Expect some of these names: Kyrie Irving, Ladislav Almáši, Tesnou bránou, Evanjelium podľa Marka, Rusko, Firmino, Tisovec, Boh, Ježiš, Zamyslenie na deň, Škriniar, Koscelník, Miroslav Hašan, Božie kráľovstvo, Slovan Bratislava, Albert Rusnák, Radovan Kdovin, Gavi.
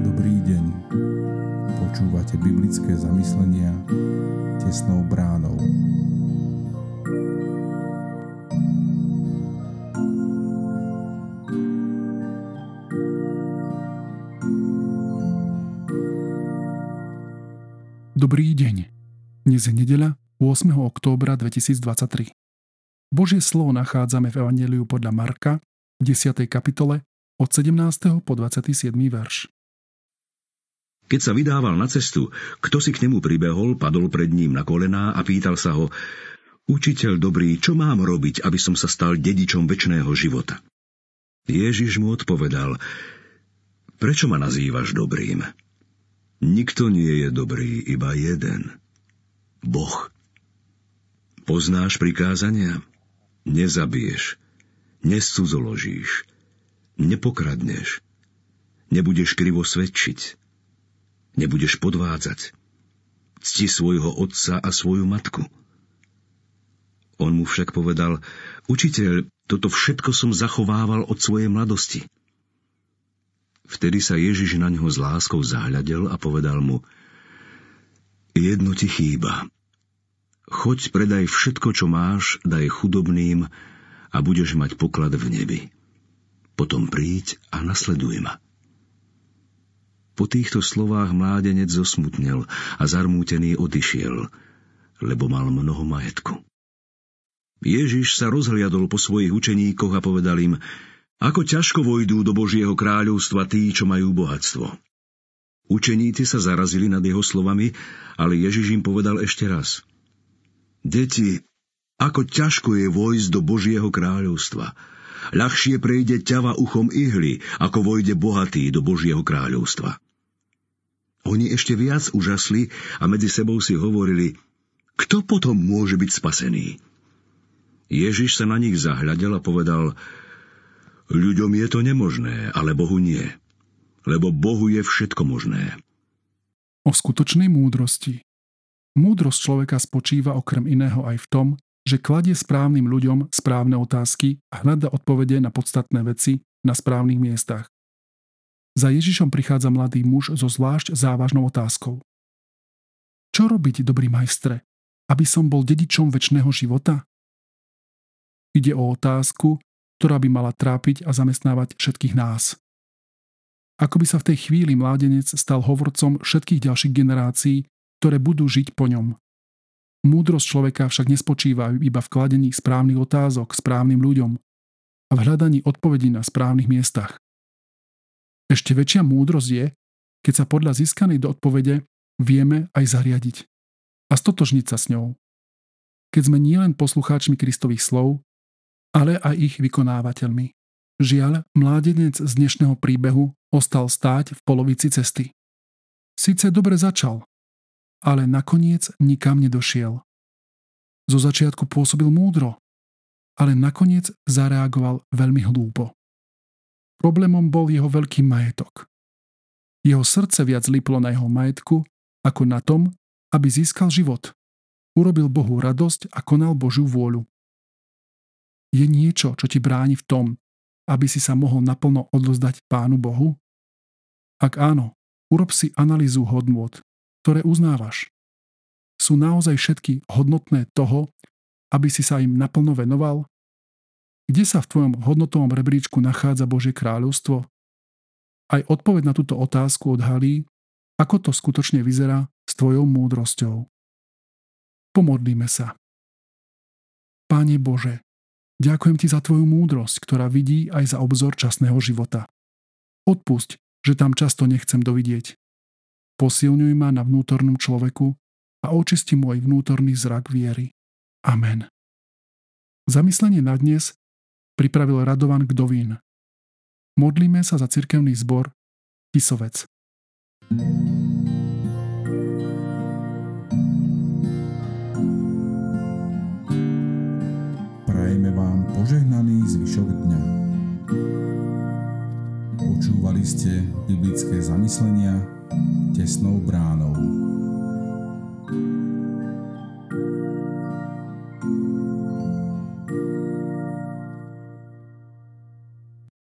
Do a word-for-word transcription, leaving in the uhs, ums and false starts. Dobrý deň. Počúvate biblické zamyslenia Tesnou bránou. Dobrý deň. Dnes je nedeľa ôsmeho októbra dvetisícdvadsaťtri. Božie slovo nachádzame v Evanjeliu podľa Marka v desiatej kapitole od sedemnásteho po dvadsiaty siedmy verš. Keď sa vydával na cestu, kto si k nemu pribehol, padol pred ním na kolená a pýtal sa ho: Učiteľ dobrý, čo mám robiť, aby som sa stal dedičom večného života? Ježiš mu odpovedal: Prečo ma nazývaš dobrým? Nikto nie je dobrý, iba jeden. Boh. Poznáš prikázania? Nezabiješ, nescudzoložíš, nepokradneš, nebudeš krivo svedčiť, nebudeš podvádzať, cti svojho otca a svoju matku. On mu však povedal: Učiteľ, toto všetko som zachovával od svojej mladosti. Vtedy sa Ježiš na ňo s láskou zahľadel a povedal mu: Jedno ti chýba. Choď, predaj všetko, čo máš, daj chudobným a budeš mať poklad v nebi. Potom príď a nasleduj ma. Po týchto slovách mládenec zosmutnel a zarmútený odišiel, lebo mal mnoho majetku. Ježiš sa rozhliadol po svojich učeníkoch a povedal im: Ako ťažko vojdú do Božieho kráľovstva tí, čo majú bohatstvo. Učeníci sa zarazili nad jeho slovami, ale Ježiš im povedal ešte raz: Deti, ako ťažko je vojsť do Božieho kráľovstva. Ľahšie prejde ťava uchom ihly, ako vojde bohatý do Božieho kráľovstva. Oni ešte viac užasli a medzi sebou si hovorili: Kto potom môže byť spasený? Ježiš sa na nich zahľadel a povedal: Ľuďom je to nemožné, ale Bohu nie, lebo Bohu je všetko možné. O skutočnej múdrosti. Múdrosť človeka spočíva okrem iného aj v tom, že kladie správnym ľuďom správne otázky a hľadá odpovede na podstatné veci na správnych miestach. Za Ježišom prichádza mladý muž so zvlášť závažnou otázkou. Čo robiť, dobrý majstre, aby som bol dedičom večného života? Ide o otázku, ktorá by mala trápiť a zamestnávať všetkých nás. Ako by sa v tej chvíli mládenec stal hovorcom všetkých ďalších generácií, ktoré budú žiť po ňom. Múdrosť človeka však nespočíva iba v kladení správnych otázok správnym ľuďom a v hľadaní odpovedí na správnych miestach. Ešte väčšia múdrosť je, keď sa podľa získanej do odpovede vieme aj zariadiť a stotožniť sa s ňou. Keď sme nielen poslucháčmi Kristových slov, ale aj ich vykonávateľmi. Žiaľ, mládenec z dnešného príbehu ostal stáť v polovici cesty. Sice dobre začal, ale nakoniec nikam nedošiel. Zo začiatku pôsobil múdro, ale nakoniec zareagoval veľmi hlúpo. Problémom bol jeho veľký majetok. Jeho srdce viac liplo na jeho majetku, ako na tom, aby získal život. Urobil Bohu radosť a konal Božiu vôľu. Je niečo, čo ti bráni v tom, aby si sa mohol naplno odovzdať Pánu Bohu? Ak áno, urob si analýzu hodnôt, ktoré uznávaš. Sú naozaj všetky hodnotné toho, aby si sa im naplno venoval? Kde sa v tvojom hodnotovom rebríčku nachádza Božie kráľovstvo? Aj odpoveď na túto otázku odhalí, ako to skutočne vyzerá s tvojou múdrosťou. Pomodlíme sa. Páne Bože, ďakujem ti za tvoju múdrosť, ktorá vidí aj za obzor časného života. Odpusť, že tam často nechcem dovidieť. Posilňuj ma na vnútornom človeku a očisti môj vnútorný zrak viery. Amen. Zamyslenie na dnes pripravil Radovan Kdovin. Modlíme sa za cirkevný zbor Tisovec. Požehnaný zvyšok dňa. Počúvali ste biblické zamyslenia Tesnou bránou.